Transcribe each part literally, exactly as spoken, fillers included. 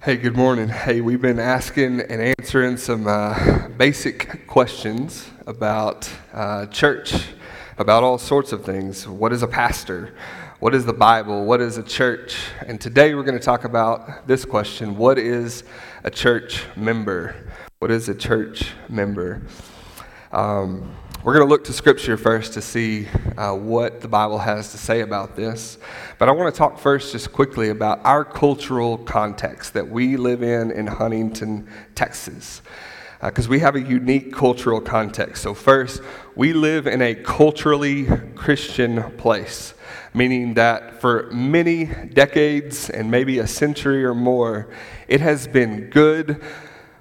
Hey, good morning. Hey, we've been asking and answering some uh, basic questions about uh, church, about all sorts of things. What is a pastor? What is the Bible? What is a church? And today we're going to talk about this question. What is a church member? What is a church member? Um, we're going to look to Scripture first to see uh, what the Bible has to say about this. But I want to talk first just quickly about our cultural context that we live in in Huntington, Texas, because uh, we have a unique cultural context. So first, we live in a culturally Christian place, meaning that for many decades and maybe a century or more, it has been good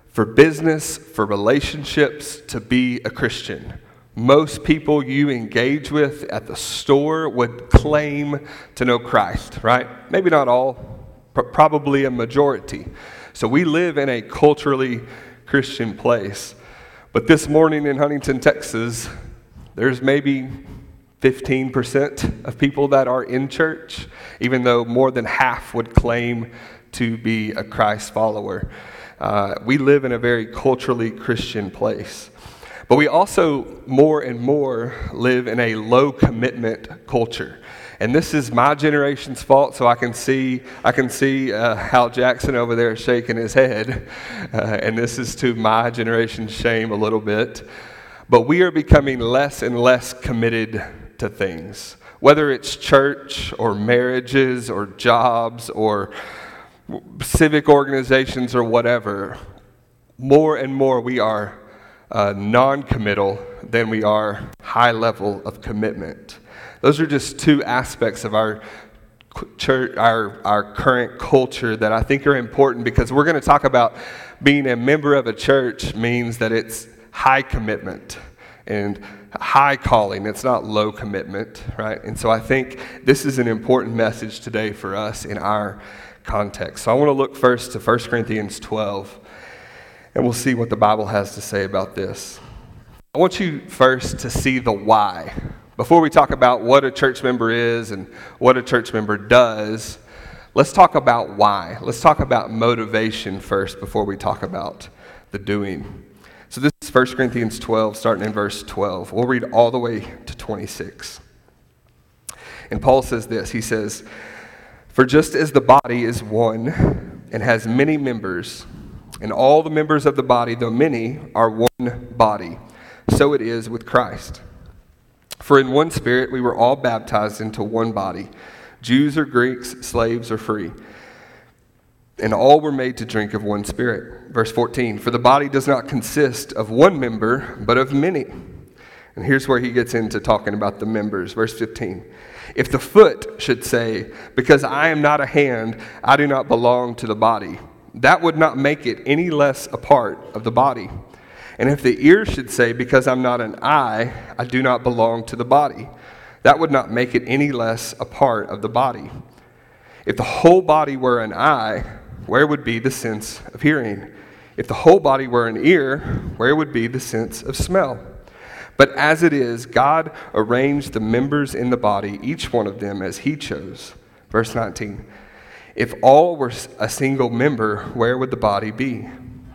for business, for relationships to be a Christian. Most people you engage with at the store would claim to know Christ, right? Maybe not all, probably a majority. So we live in a culturally Christian place. But this morning in Huntington, Texas, there's maybe fifteen percent of people that are in church, even though more than half would claim to be a Christ follower. Uh, we live in a very culturally Christian place. But we also more and more live in a low commitment culture. And this is my generation's fault, so I can see I can see uh, Hal Jackson over there shaking his head. Uh, and this is to my generation's shame a little bit. But we are becoming less and less committed to things, whether it's church or marriages or jobs or civic organizations or whatever. More and more we are Uh, non-committal than we are high level of commitment. Those are just two aspects of our church, our our current culture that I think are important, because we're going to talk about being a member of a church means that it's high commitment and high calling. It's not low commitment, right? And so I think this is an important message today for us in our context. So I want to look first to First Corinthians twelve. And we'll see what the Bible has to say about this. I want you first to see the why. Before we talk about what a church member is and what a church member does, let's talk about why. Let's talk about motivation first before we talk about the doing. So this is First Corinthians twelve, starting in verse twelve. We'll read all the way to twenty-six. And Paul says this. He says, "For just as the body is one and has many members, and all the members of the body, though many, are one body, so it is with Christ. For in one Spirit we were all baptized into one body, Jews or Greeks, slaves or free, and all were made to drink of one Spirit." Verse fourteen, "For the body does not consist of one member, but of many." And here's where he gets into talking about the members. Verse fifteen, "If the foot should say, 'Because I am not a hand, I do not belong to the body,' that would not make it any less a part of the body. And if the ear should say, 'Because I'm not an eye, I do not belong to the body,' that would not make it any less a part of the body. If the whole body were an eye, where would be the sense of hearing? If the whole body were an ear, where would be the sense of smell? But as it is, God arranged the members in the body, each one of them as he chose." Verse nineteen, "If all were a single member, where would the body be?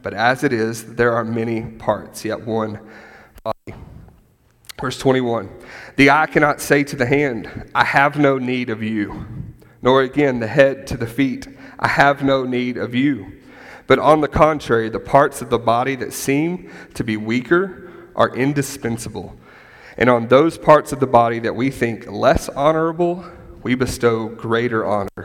But as it is, there are many parts, yet one body." Verse twenty-one, "The eye cannot say to the hand, 'I have no need of you,' nor again the head to the feet, 'I have no need of you.' But on the contrary, the parts of the body that seem to be weaker are indispensable. And on those parts of the body that we think less honorable, we bestow greater honor.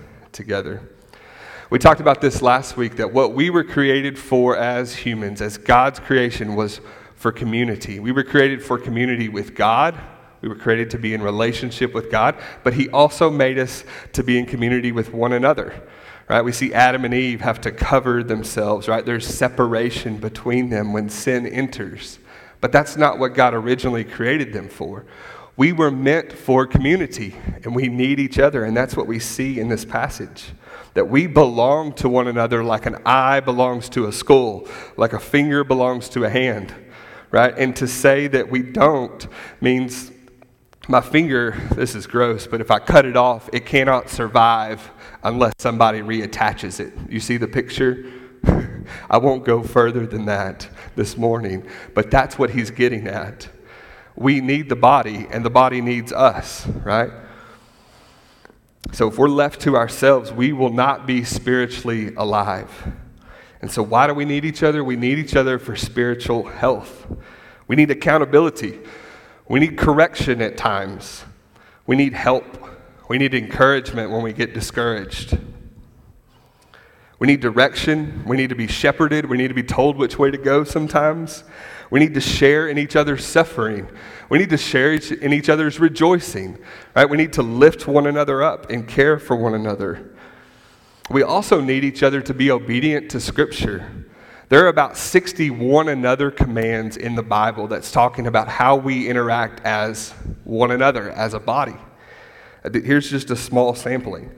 together." We talked about this last week, that what we were created for as humans, as God's creation, was for community. We were created for community with God. We were created to be in relationship with God, but he also made us to be in community with one another. right? We see Adam and Eve have to cover themselves, right? There's separation between them when sin enters. But that's not what God originally created them for. We were meant for community, and we need each other, and that's what we see in this passage, that we belong to one another like an eye belongs to a skull, like a finger belongs to a hand, right? And to say that we don't means my finger, this is gross, but if I cut it off, it cannot survive unless somebody reattaches it. You see the picture? I won't go further than that this morning, but that's what he's getting at. We need the body, and the body needs us, right? So if we're left to ourselves, we will not be spiritually alive. And so why do we need each other? We need each other for spiritual health. We need accountability. We need correction at times. We need help. We need encouragement when we get discouraged. We need direction. We need to be shepherded. We need to be told which way to go sometimes. We need to share in each other's suffering. We need to share in each other's rejoicing, right? We need to lift one another up and care for one another. We also need each other to be obedient to Scripture. There are about sixty-one another commands in the Bible that's talking about how we interact as one another, as a body. Here's just a small sampling.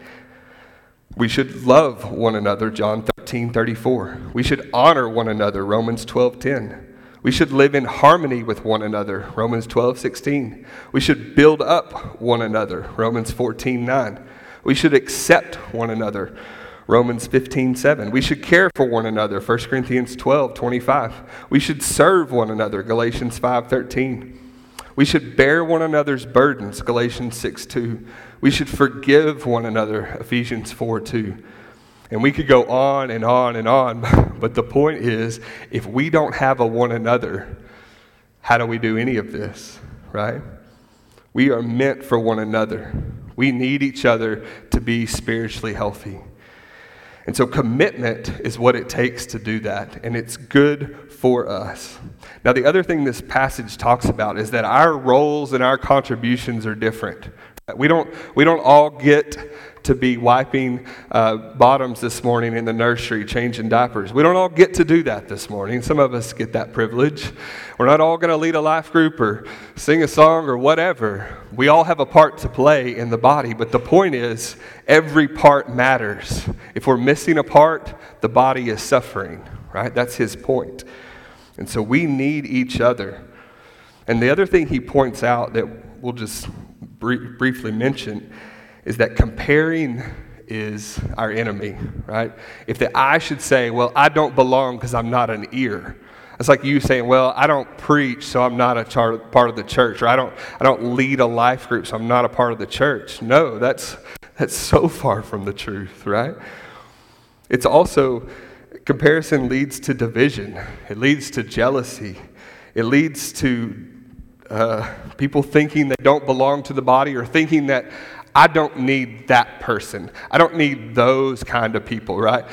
We should love one another, John thirteen thirty-four. We should honor one another, Romans twelve ten. We should live in harmony with one another, Romans twelve sixteen. We should build up one another, Romans fourteen nine. We should accept one another, Romans fifteen seven. We should care for one another, First Corinthians twelve twenty-five. We should serve one another, Galatians five thirteen. We should bear one another's burdens, Galatians six two. We should forgive one another, Ephesians four two. And we could go on and on and on, but the point is, if we don't have a one another, how do we do any of this, right? We are meant for one another. We need each other to be spiritually healthy. And so commitment is what it takes to do that, and it's good for us. Now, the other thing this passage talks about is that our roles and our contributions are different. We don't, we don't all get to be wiping uh, bottoms this morning in the nursery, changing diapers. We don't all get to do that this morning. Some of us get that privilege. We're not all going to lead a life group or sing a song or whatever. We all have a part to play in the body, but the point is every part matters. If we're missing a part, the body is suffering, right? That's his point. And so we need each other. And the other thing he points out that we'll just briefly mention is that comparing is our enemy, right? If the eye should say, well, I don't belong because I'm not an ear. It's like you saying, well, I don't preach, so I'm not a char- part of the church, or I don't I don't lead a life group, so I'm not a part of the church. No, that's that's so far from the truth, right? It's also, comparison leads to division. It leads to jealousy. It leads to Uh, people thinking they don't belong to the body, or thinking that I don't need that person. I don't need those kind of people, right?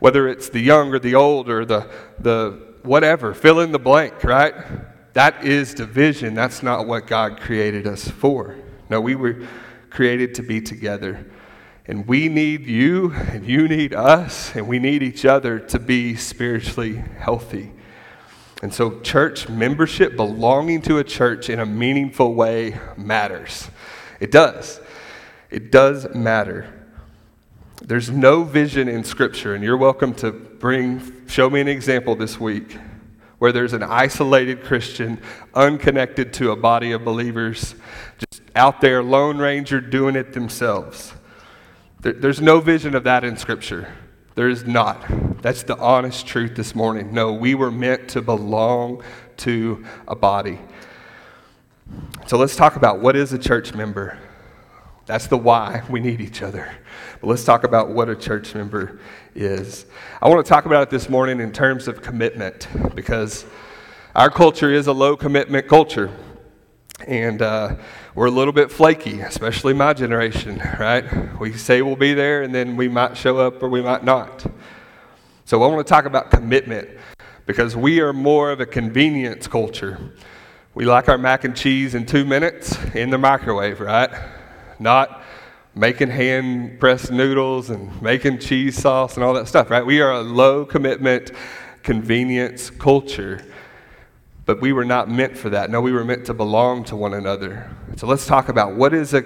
Whether it's the young or the old or the the whatever, fill in the blank, right? That is division. That's not what God created us for. No, we were created to be together. And we need you, and you need us, and we need each other to be spiritually healthy. And so church membership, belonging to a church in a meaningful way, matters. It does. It does matter. There's no vision in Scripture, and you're welcome to bring, show me an example this week, where there's an isolated Christian, unconnected to a body of believers, just out there, Lone Ranger, doing it themselves. There, there's no vision of that in Scripture. There is not. That's the honest truth this morning. No, we were meant to belong to a body. So let's talk about what is a church member. That's the why we need each other. But let's talk about what a church member is. I want to talk about it this morning in terms of commitment, because our culture is a low commitment culture. And uh, we're a little bit flaky, especially my generation, right? We say we'll be there, and then we might show up or we might not. So I want to talk about commitment, because we are more of a convenience culture. We like our mac and cheese in two minutes in the microwave, right? Not making hand-pressed noodles and making cheese sauce and all that stuff, right? We are a low-commitment, convenience culture, but we were not meant for that. No, we were meant to belong to one another. So let's talk about what is a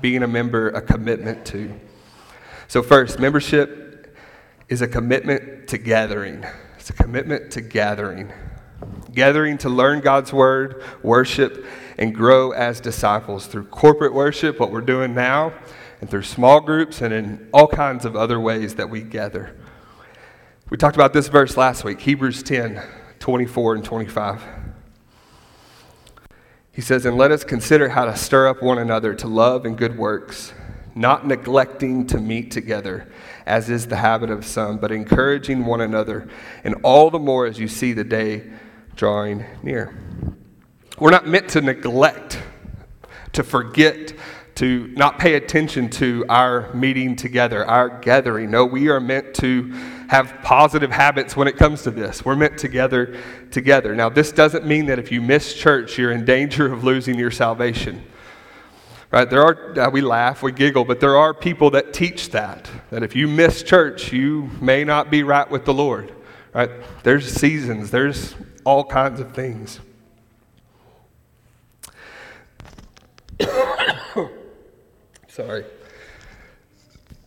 being a member a commitment to. So first, membership is a commitment to gathering. It's a commitment to gathering. Gathering to learn God's word, worship, and grow as disciples through corporate worship, what we're doing now, and through small groups, and in all kinds of other ways that we gather. We talked about this verse last week, Hebrews ten, twenty-four and twenty-five. He says, "And let us consider how to stir up one another to love and good works, not neglecting to meet together, as is the habit of some, but encouraging one another, and all the more as you see the day drawing near." We're not meant to neglect, to forget, to not pay attention to our meeting together, our gathering. No, we are meant to have positive habits when it comes to this. We're meant to gather together. Now, this doesn't mean that if you miss church, you're in danger of losing your salvation. Right? There are, uh, we laugh, we giggle, but there are people that teach that, that if you miss church, you may not be right with the Lord. Right? There's seasons, there's all kinds of things. Sorry.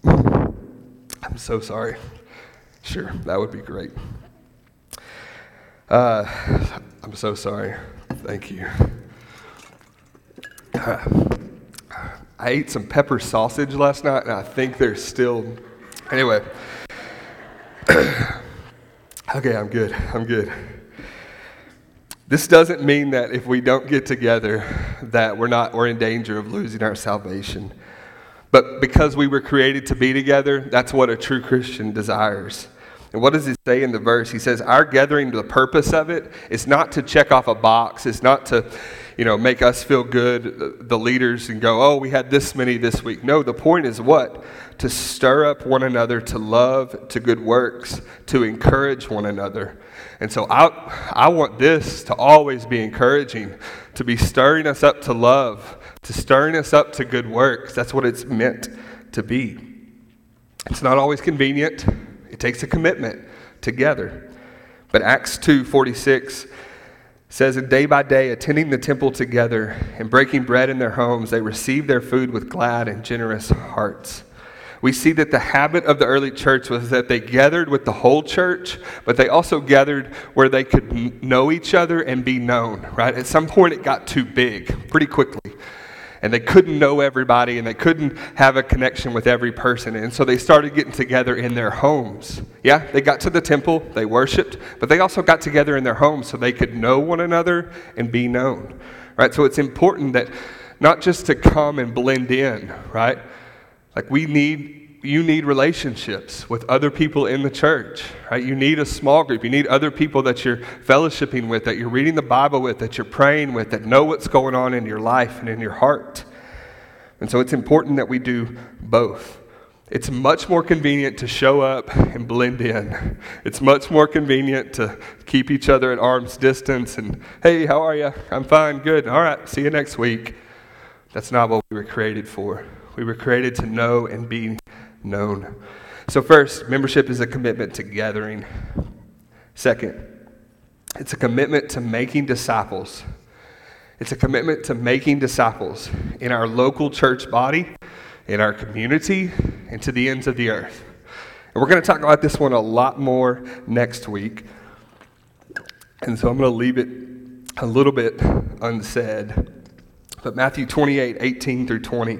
I'm so sorry. Sure, that would be great. Uh, I'm so sorry. Thank you. Uh, I ate some pepper sausage last night, and I think there's still... Anyway. Okay, I'm good. I'm good. This doesn't mean that if we don't get together that we're not we're in danger of losing our salvation. But because we were created to be together, that's what a true Christian desires. And what does it say in the verse? He says, our gathering, the purpose of it, it's not to check off a box. It's not to, you know, make us feel good, the leaders, and go, oh, we had this many this week. No, the point is what? To stir up one another to love, to good works, to encourage one another. And so I, I want this to always be encouraging, to be stirring us up to love, to stirring us up to good works. That's what it's meant to be. It's not always convenient. It takes a commitment together. But Acts two forty-six says, "And day by day, attending the temple together and breaking bread in their homes, they received their food with glad and generous hearts." We see that the habit of the early church was that they gathered with the whole church, but they also gathered where they could know each other and be known, right? At some point, it got too big pretty quickly. And they couldn't know everybody, and they couldn't have a connection with every person. And so they started getting together in their homes. Yeah, they got to the temple, they worshiped, but they also got together in their homes so they could know one another and be known, right? So it's important that not just to come and blend in, right? Like we need, you need relationships with other people in the church, right? You need a small group. You need other people that you're fellowshipping with, that you're reading the Bible with, that you're praying with, that know what's going on in your life and in your heart. And so it's important that we do both. It's much more convenient to show up and blend in. It's much more convenient to keep each other at arm's distance and, hey, how are you? I'm fine, good. All right, see you next week. That's not what we were created for. We were created to know and be known. So first, membership is a commitment to gathering. Second, it's a commitment to making disciples. It's a commitment to making disciples in our local church body, in our community, and to the ends of the earth. And we're going to talk about this one a lot more next week. And so I'm going to leave it a little bit unsaid. But Matthew twenty-eight, eighteen through twenty.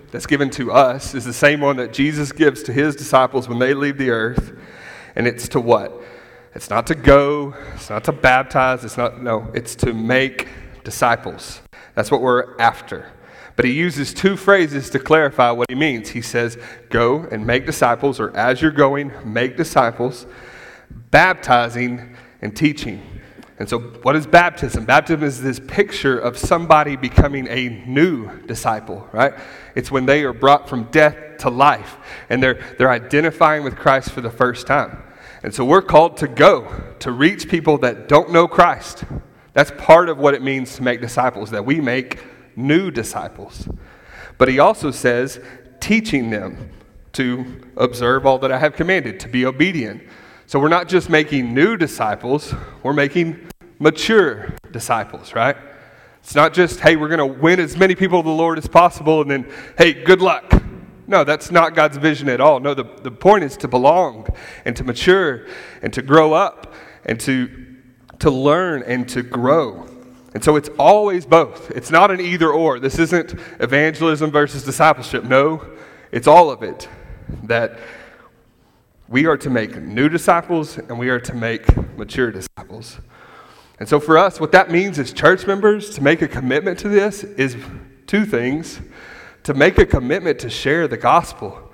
that's given to us is the same one that Jesus gives to his disciples when they leave the earth. And it's to what? It's not to go. It's not to baptize. It's not, no, it's to make disciples. That's what we're after. But he uses two phrases to clarify what he means. He says, go and make disciples, or as you're going, make disciples, baptizing and teaching. And so what is baptism? Baptism is this picture of somebody becoming a new disciple, right? It's when they are brought from death to life, and they're they're identifying with Christ for the first time. And so we're called to go, to reach people that don't know Christ. That's part of what it means to make disciples, that we make new disciples. But he also says, teaching them to observe all that I have commanded, to be obedient. So we're not just making new disciples, we're making mature disciples, right? It's not just, hey, we're going to win as many people to the Lord as possible and then, hey, good luck. No, that's not God's vision at all. No, the, the point is to belong and to mature and to grow up and to, to learn and to grow. And so it's always both. It's not an either or. This isn't evangelism versus discipleship. No, it's all of it, that we are to make new disciples, and we are to make mature disciples. And so for us, what that means as church members to make a commitment to this is two things. To make a commitment to share the gospel.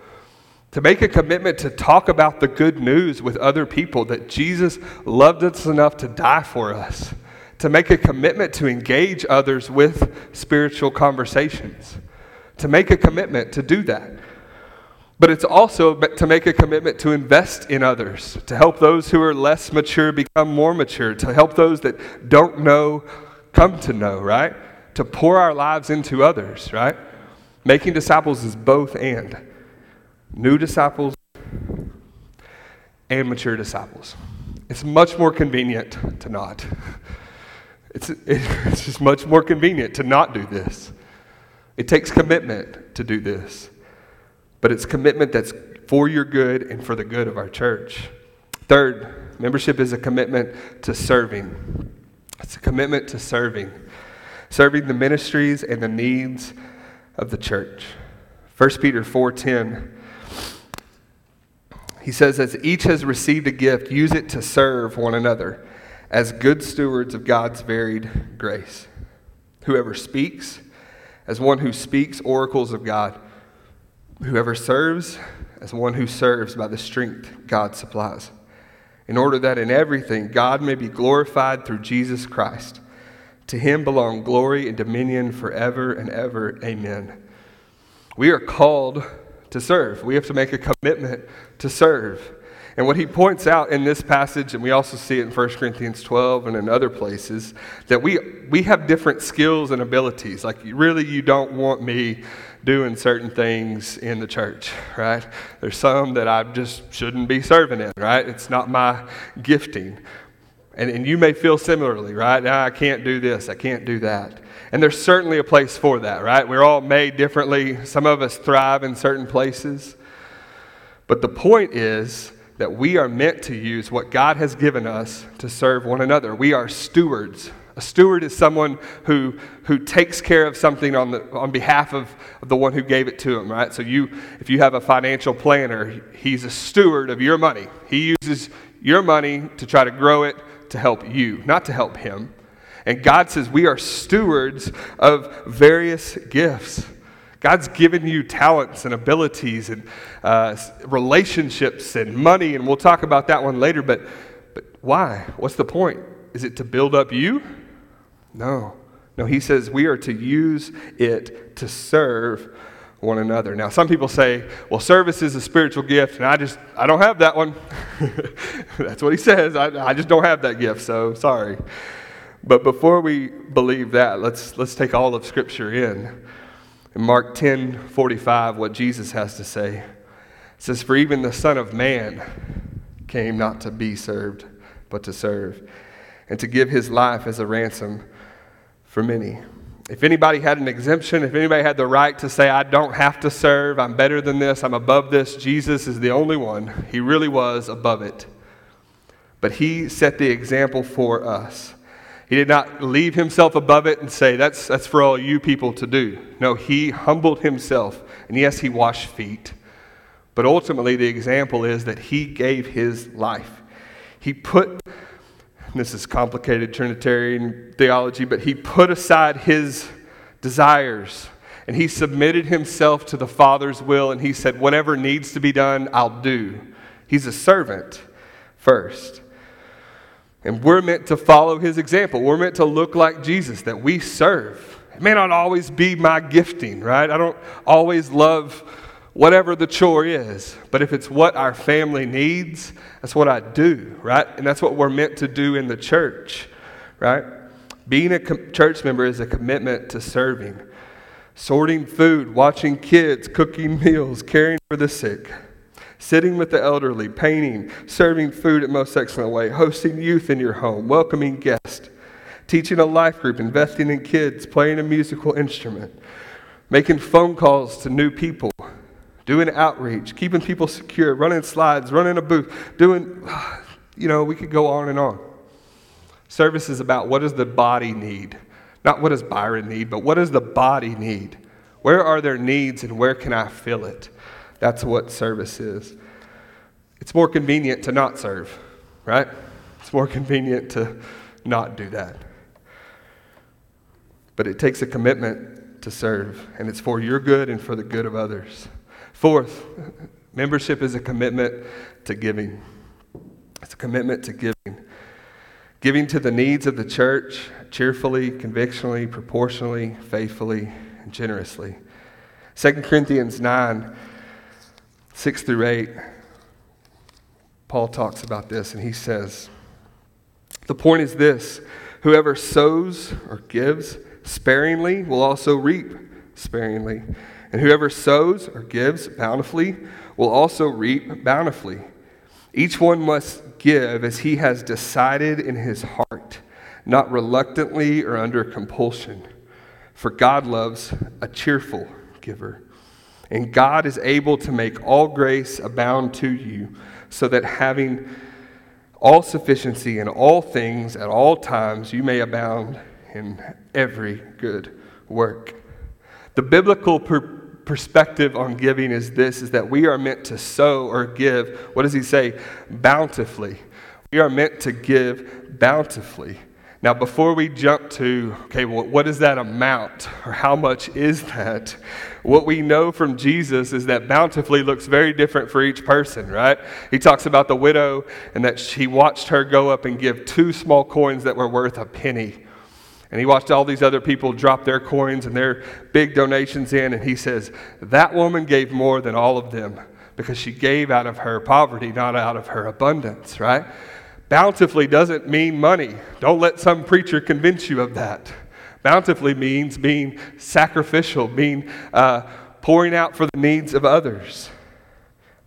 To make a commitment to talk about the good news with other people, that Jesus loved us enough to die for us. To make a commitment to engage others with spiritual conversations. To make a commitment to do that. But it's also to make a commitment to invest in others, to help those who are less mature become more mature, to help those that don't know come to know, right? To pour our lives into others, right? Making disciples is both and. New disciples and mature disciples. It's much more convenient to not. It's, it's just much more convenient to not do this. It takes commitment to do this. But it's commitment that's for your good and for the good of our church. Third, membership is a commitment to serving. It's a commitment to serving. Serving the ministries and the needs of the church. First Peter four ten. He says, as each has received a gift, use it to serve one another as good stewards of God's varied grace. Whoever speaks, as one who speaks oracles of God. Whoever serves, as one who serves by the strength God supplies, in order that in everything God may be glorified through Jesus Christ. To him belong glory and dominion forever and ever. Amen. We are called to serve. We have to make a commitment to serve. And what he points out in this passage, and we also see it in First Corinthians twelve and in other places, that we we have different skills and abilities. Like, really, you don't want me doing certain things in the church, right? There's some that I just shouldn't be serving in, right? It's not my gifting. And, and you may feel similarly, right? I can't do this, I can't do that. And there's certainly a place for that, right? We're all made differently. Some of us thrive in certain places. But the point is that we are meant to use what God has given us to serve one another. We are stewards. A steward is someone who who takes care of something on the on behalf of the one who gave it to him, right? So you, if you have a financial planner, he's a steward of your money. He uses your money to try to grow it, to help you, not to help him. And God says we are stewards of various gifts. God's given you talents and abilities and uh, relationships and money, and we'll talk about that one later, but, but why? What's the point? Is it to build up you? No. No, he says we are to use it to serve one another. Now, some people say, well, service is a spiritual gift, and I just, I don't have that one. That's what he says. I, I just don't have that gift, so sorry. But before we believe that, let's let's take all of Scripture in. In Mark ten forty-five, what Jesus has to say. It says, for even the Son of Man came not to be served, but to serve, and to give his life as a ransom for many. If anybody had an exemption, if anybody had the right to say, I don't have to serve, I'm better than this, I'm above this, Jesus is the only one. He really was above it. But he set the example for us. He did not leave himself above it and say, that's that's for all you people to do. No, he humbled himself. And yes, he washed feet. But ultimately, the example is that he gave his life. He put... This is complicated Trinitarian theology, but he put aside his desires and he submitted himself to the Father's will, and he said, whatever needs to be done, I'll do. He's a servant first. And we're meant to follow his example. We're meant to look like Jesus, that we serve. It may not always be my gifting, right? I don't always love whatever the chore is, but if it's what our family needs, that's what I do, right? And that's what we're meant to do in the church, right? Being a com- church member is a commitment to serving, sorting food, watching kids, cooking meals, caring for the sick, sitting with the elderly, painting, serving food in most excellent way, hosting youth in your home, welcoming guests, teaching a life group, investing in kids, playing a musical instrument, making phone calls to new people, doing outreach, keeping people secure, running slides, running a booth, doing, you know, we could go on and on. Service is about what does the body need? Not what does Byron need, but what does the body need? Where are their needs and where can I fill it? That's what service is. It's more convenient to not serve, right? It's more convenient to not do that. But it takes a commitment to serve, and it's for your good and for the good of others. Fourth, membership is a commitment to giving. It's a commitment to giving. Giving to the needs of the church cheerfully, convictionally, proportionally, faithfully, and generously. Second Corinthians nine, six through eight, Paul talks about this, and he says, the point is this, whoever sows or gives sparingly will also reap sparingly, and whoever sows or gives bountifully will also reap bountifully. Each one must give as he has decided in his heart, not reluctantly or under compulsion, for God loves a cheerful giver. And God is able to make all grace abound to you, so that having all sufficiency in all things at all times, you may abound in every good work. The biblical per- perspective on giving is this, is that we are meant to sow or give, what does he say? Bountifully. We are meant to give bountifully. Now, before we jump to, okay, well, what is that amount or how much is that? What we know from Jesus is that bountifully looks very different for each person, right? He talks about the widow and that he watched her go up and give two small coins that were worth a penny. And he watched all these other people drop their coins and their big donations in, and he says, that woman gave more than all of them because she gave out of her poverty, not out of her abundance, right? Bountifully doesn't mean money. Don't let some preacher convince you of that. Bountifully means being sacrificial, being uh, pouring out for the needs of others.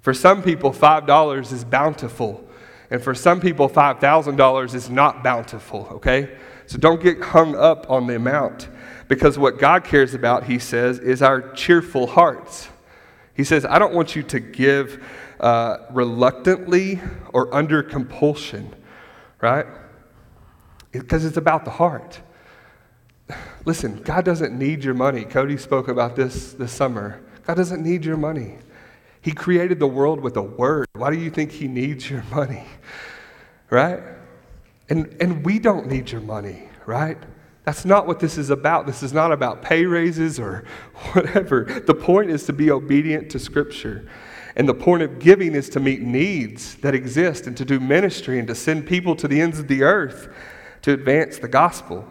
For some people, five dollars is bountiful. And for some people, five thousand dollars is not bountiful, okay? So don't get hung up on the amount, because what God cares about, he says, is our cheerful hearts. He says, I don't want you to give uh, reluctantly or under compulsion, right? Because it's about the heart. Listen, God doesn't need your money. Cody spoke about this this summer. God doesn't need your money. He created the world with a word. Why do you think he needs your money, right? And and we don't need your money, right? That's not what this is about. This is not about pay raises or whatever. The point is to be obedient to Scripture. And the point of giving is to meet needs that exist and to do ministry and to send people to the ends of the earth to advance the gospel.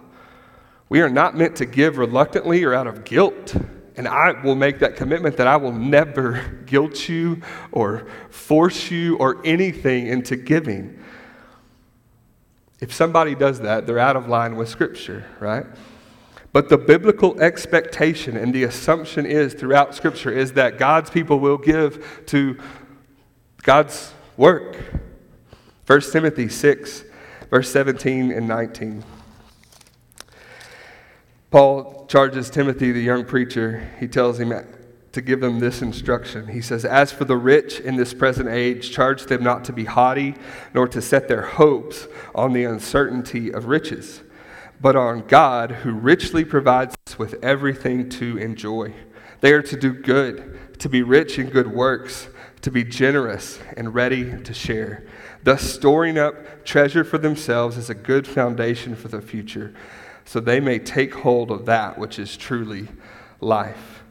We are not meant to give reluctantly or out of guilt. And I will make that commitment that I will never guilt you or force you or anything into giving. If somebody does that, they're out of line with Scripture, right? But the biblical expectation and the assumption is throughout Scripture is that God's people will give to God's work. First Timothy six, verse seventeen and nineteen. Paul charges Timothy, the young preacher, he tells him to give them this instruction. He says, as for the rich in this present age, charge them not to be haughty, nor to set their hopes on the uncertainty of riches, but on God, who richly provides us with everything to enjoy. They are to do good, to be rich in good works, to be generous and ready to share, thus storing up treasure for themselves as a good foundation for the future, so they may take hold of that which is truly life.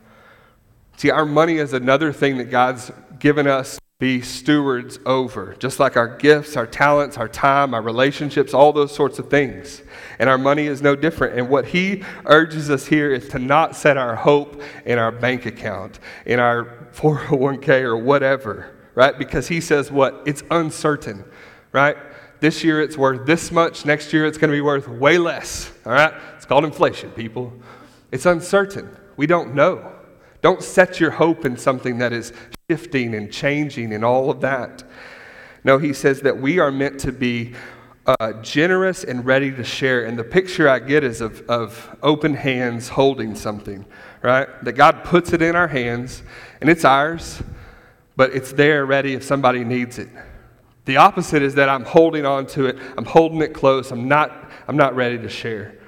See, our money is another thing that God's given us to be stewards over, just like our gifts, our talents, our time, our relationships, all those sorts of things. And our money is no different. And what he urges us here is to not set our hope in our bank account, in our four oh one k or whatever, right? Because he says what? It's uncertain, right? This year it's worth this much. Next year it's going to be worth way less, all right? It's called inflation, people. It's uncertain. We don't know. Don't set your hope in something that is shifting and changing and all of that. No, he says that we are meant to be uh, generous and ready to share. And the picture I get is of, of open hands holding something, right? That God puts it in our hands, and it's ours, but it's there ready if somebody needs it. The opposite is that I'm holding on to it. I'm holding it close. I'm not, I'm not ready to share.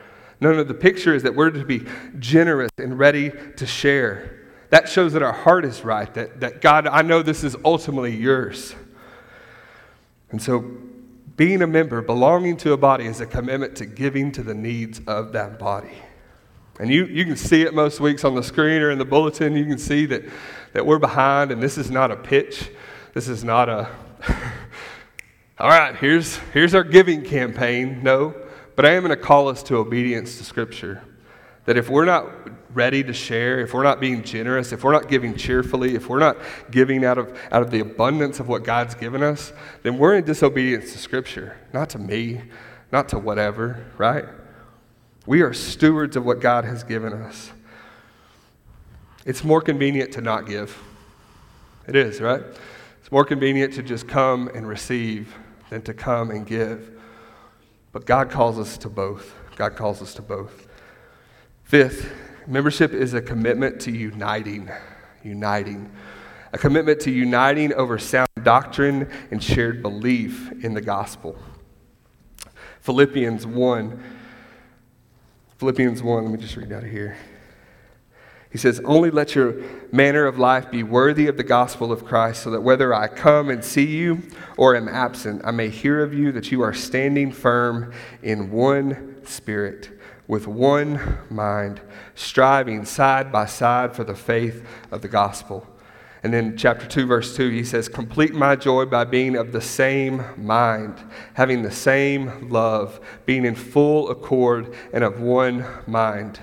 No, no, the picture is that we're to be generous and ready to share. That shows that our heart is right, that, that God, I know this is ultimately yours. And so being a member, belonging to a body is a commitment to giving to the needs of that body. And you, you can see it most weeks on the screen or in the bulletin. You can see that, that we're behind, and this is not a pitch. This is not a, all right, here's, here's our giving campaign. No, but I am going to call us to obedience to Scripture. That if we're not ready to share, if we're not being generous, if we're not giving cheerfully, if we're not giving out of out of the abundance of what God's given us, then we're in disobedience to Scripture, not to me, not to whatever, right? We are stewards of what God has given us. It's more convenient to not give. It is, right? It's more convenient to just come and receive than to come and give. But God calls us to both. God calls us to both. Fifth, membership is a commitment to uniting, uniting, a commitment to uniting over sound doctrine and shared belief in the gospel. Philippians one, Philippians one, let me just read out of here. He says, only let your manner of life be worthy of the gospel of Christ, so that whether I come and see you or am absent, I may hear of you that you are standing firm in one spirit, with one mind, striving side by side for the faith of the gospel. And then chapter two, verse two, he says, complete my joy by being of the same mind, having the same love, being in full accord and of one mind.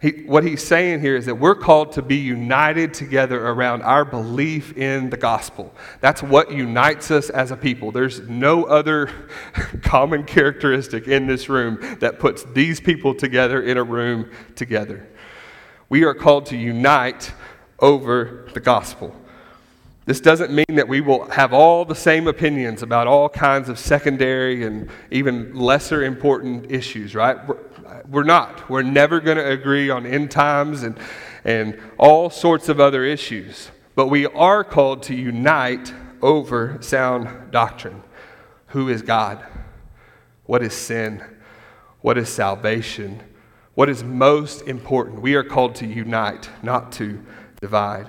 He, what he's saying here is that we're called to be united together around our belief in the gospel. That's what unites us as a people. There's no other common characteristic in this room that puts these people together in a room together. We are called to unite over the gospel. This doesn't mean that we will have all the same opinions about all kinds of secondary and even lesser important issues, right? We're, we're not. We're never going to agree on end times and, and all sorts of other issues. But we are called to unite over sound doctrine. Who is God? What is sin? What is salvation? What is most important? We are called to unite, not to divide.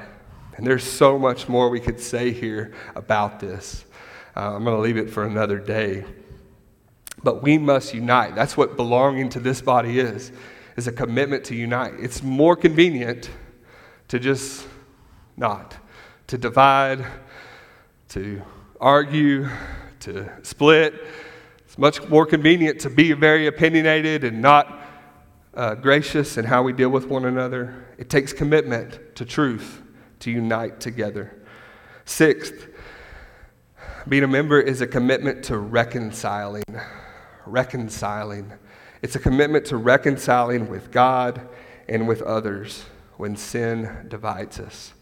And there's so much more we could say here about this. Uh, I'm going to leave it for another day. But we must unite. That's what belonging to this body is, is a commitment to unite. It's more convenient to just not, to divide, to argue, to split. It's much more convenient to be very opinionated and not Uh, gracious in how we deal with one another. It takes commitment to truth to unite together. Sixth, being a member is a commitment to reconciling. Reconciling. It's a commitment to reconciling with God and with others when sin divides us.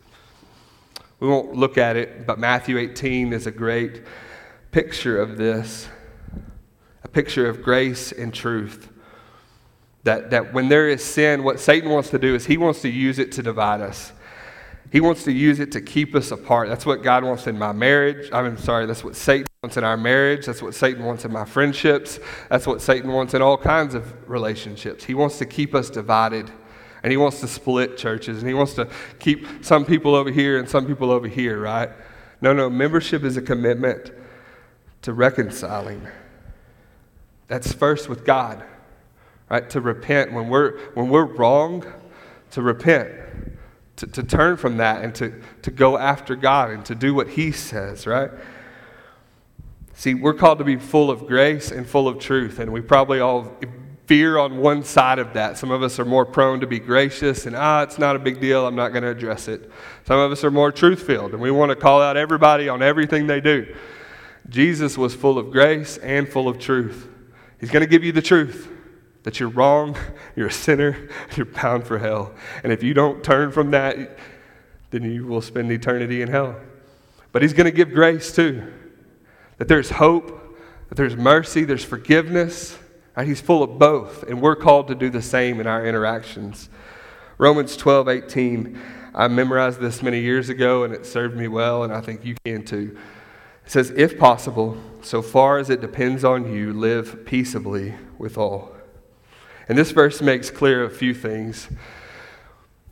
We won't look at it, but Matthew eighteen is a great picture of this, a picture of grace and truth. That, that when there is sin, what Satan wants to do is he wants to use it to divide us. He wants to use it to keep us apart. That's what God wants in my marriage. I'm sorry, that's what Satan wants in our marriage. That's what Satan wants in my friendships. That's what Satan wants in all kinds of relationships. He wants to keep us divided, and he wants to split churches, and he wants to keep some people over here and some people over here, right? No, no, membership is a commitment to reconciling. That's first with God. Right, to repent when we're when we're wrong, to repent, to, to turn from that, and to, to go after God and to do what he says, right? See, we're called to be full of grace and full of truth, and we probably all veer on one side of that. Some of us are more prone to be gracious and, ah, it's not a big deal, I'm not going to address it. Some of us are more truth-filled, and we want to call out everybody on everything they do. Jesus was full of grace and full of truth. He's going to give you the truth that you're wrong, you're a sinner, you're bound for hell. And if you don't turn from that, then you will spend eternity in hell. But he's going to give grace too, that there's hope, that there's mercy, there's forgiveness. Right? He's full of both, and we're called to do the same in our interactions. Romans twelve eighteen, I memorized this many years ago, and it served me well, and I think you can too. It says, if possible, so far as it depends on you, live peaceably with all. And this verse makes clear a few things,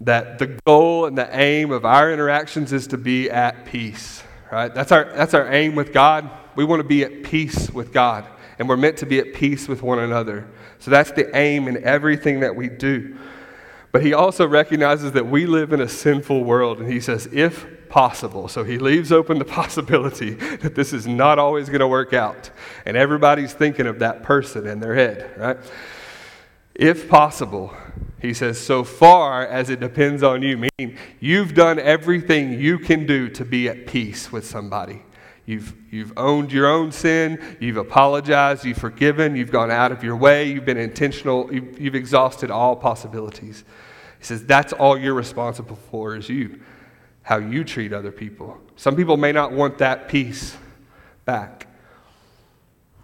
that the goal and the aim of our interactions is to be at peace. Right? That's our, that's our aim with God. We want to be at peace with God, and we're meant to be at peace with one another. So that's the aim in everything that we do. But he also recognizes that we live in a sinful world, and he says, if possible. So he leaves open the possibility that this is not always going to work out, and everybody's thinking of that person in their head, right? If possible, he says, so far as it depends on you, meaning you've done everything you can do to be at peace with somebody. You've, you've owned your own sin, you've apologized, you've forgiven, you've gone out of your way, you've been intentional, you've, you've exhausted all possibilities. He says, that's all you're responsible for is you, how you treat other people. Some people may not want that peace back.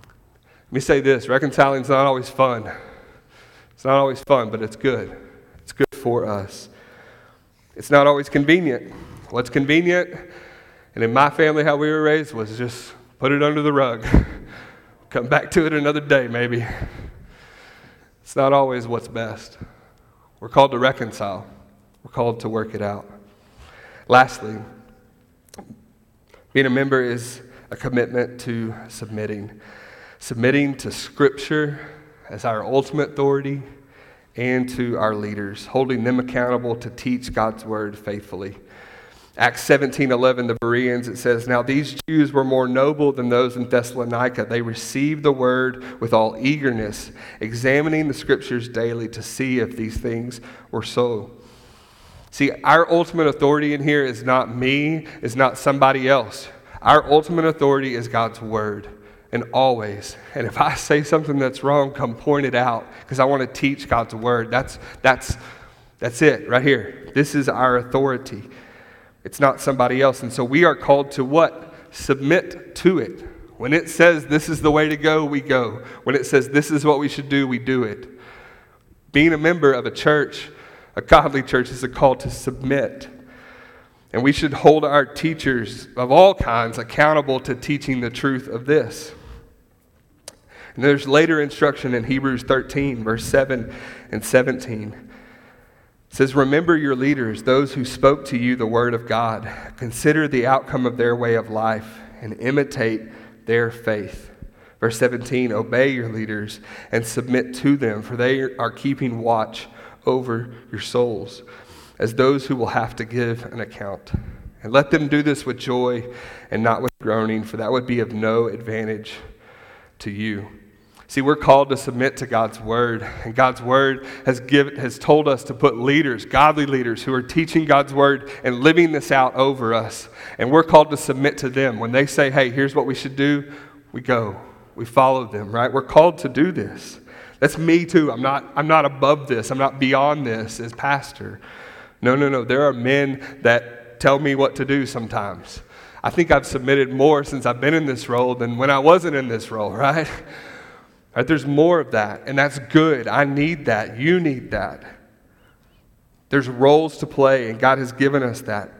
Let me say this, reconciling is not always fun. It's not always fun, but it's good. It's good for us. It's not always convenient. What's convenient, and in my family, how we were raised, was just put it under the rug. Come back to it another day, maybe. It's not always what's best. We're called to reconcile. We're called to work it out. Lastly, being a member is a commitment to submitting. Submitting to Scripture as our ultimate authority, and to our leaders, holding them accountable to teach God's word faithfully. Acts seventeen eleven, the Bereans, it says, now these Jews were more noble than those in Thessalonica. They received the word with all eagerness, examining the scriptures daily to see if these things were so. See, our ultimate authority in here is not me, it's not somebody else. Our ultimate authority is God's word. And always. And if I say something that's wrong, come point it out, because I want to teach God's word. That's that's that's it right here. This is our authority. It's not somebody else. And so we are called to what? Submit to it. When it says this is the way to go, we go. When it says this is what we should do, we do it. Being a member of a church, a godly church, is a call to submit. And we should hold our teachers of all kinds accountable to teaching the truth of this. And there's later instruction in Hebrews thirteen, verse seven and seventeen. It says, remember your leaders, those who spoke to you the word of God. Consider the outcome of their way of life and imitate their faith. Verse seventeen, obey your leaders and submit to them, for they are keeping watch over your souls, as those who will have to give an account. And let them do this with joy and not with groaning, for that would be of no advantage to you. See, we're called to submit to God's word, and God's word has given, has told us to put leaders, godly leaders, who are teaching God's word and living this out over us. And we're called to submit to them. When they say, hey, here's what we should do, we go. We follow them, right? We're called to do this. That's me too. I'm not, I'm not above this. I'm not beyond this as pastor. No, no, no. There are men that tell me what to do sometimes. I think I've submitted more since I've been in this role than when I wasn't in this role, right? Right? There's more of that, and that's good. I need that. You need that. There's roles to play, and God has given us that.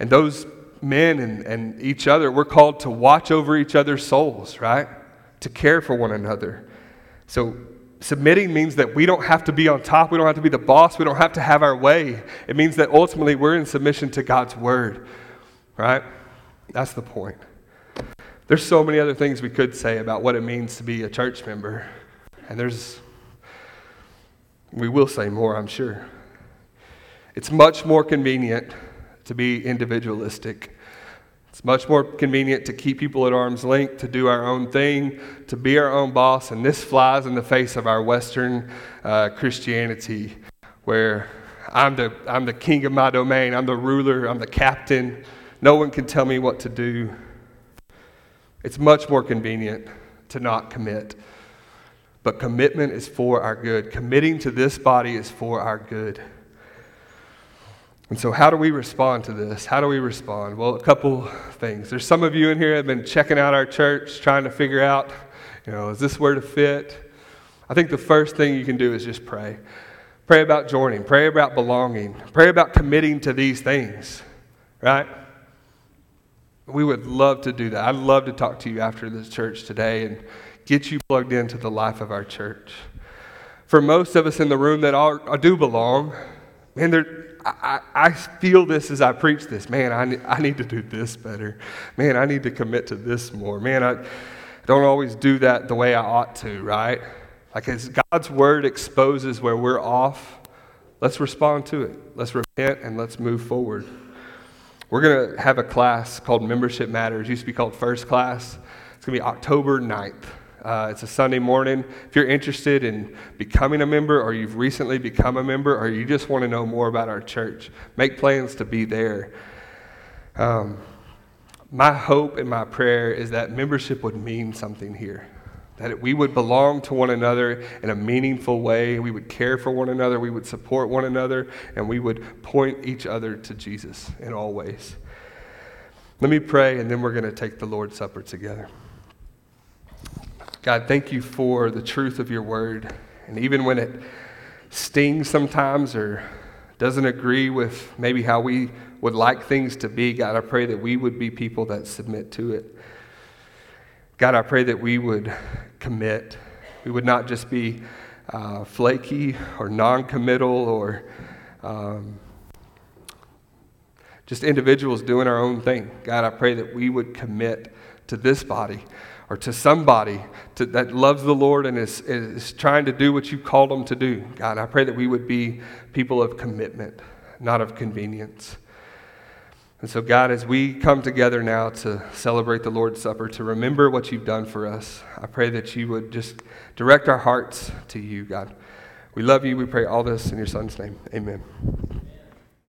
And those men and, and each other, we're called to watch over each other's souls, right? To care for one another. So submitting means that we don't have to be on top. We don't have to be the boss. We don't have to have our way. It means that ultimately we're in submission to God's word, right? That's the point. There's so many other things we could say about what it means to be a church member. And there's, we will say more, I'm sure. It's much more convenient to be individualistic. It's much more convenient to keep people at arm's length, to do our own thing, to be our own boss. And this flies in the face of our Western uh, Christianity, where I'm the I'm the king of my domain. I'm the ruler. I'm the captain. No one can tell me what to do. It's much more convenient to not commit. But commitment is for our good. Committing to this body is for our good. And so how do we respond to this? How do we respond? Well, a couple things. There's some of you in here have been checking out our church, trying to figure out, you know, is this where to fit? I think the first thing you can do is just pray. Pray about joining. Pray about belonging. Pray about committing to these things, right? We would love to do that. I'd love to talk to you after this church today and get you plugged into the life of our church. For most of us in the room that are, do belong, man, there, I, I feel this as I preach this. Man, I, I need to do this better. Man, I need to commit to this more. Man, I don't always do that the way I ought to, right? Like as God's word exposes where we're off, let's respond to it. Let's repent and let's move forward. We're going to have a class called Membership Matters. It used to be called First Class. It's going to be October ninth. Uh, it's a Sunday morning. If you're interested in becoming a member, or you've recently become a member, or you just want to know more about our church, make plans to be there. Um, my hope and my prayer is that membership would mean something here, that we would belong to one another in a meaningful way. We would care for one another. We would support one another, and we would point each other to Jesus in all ways. Let me pray, and then we're going to take the Lord's Supper together. God, thank you for the truth of your word. And even when it stings sometimes or doesn't agree with maybe how we would like things to be, God, I pray that we would be people that submit to it. God, I pray that we would commit. We would not just be uh, flaky or non-committal or um, just individuals doing our own thing. God, I pray that we would commit to this body, or to somebody to, that loves the Lord and is, is trying to do what you called them to do. God, I pray that we would be people of commitment, not of convenience. And so, God, as we come together now to celebrate the Lord's Supper, to remember what you've done for us, I pray that you would just direct our hearts to you, God. We love you. We pray all this in your Son's name. Amen.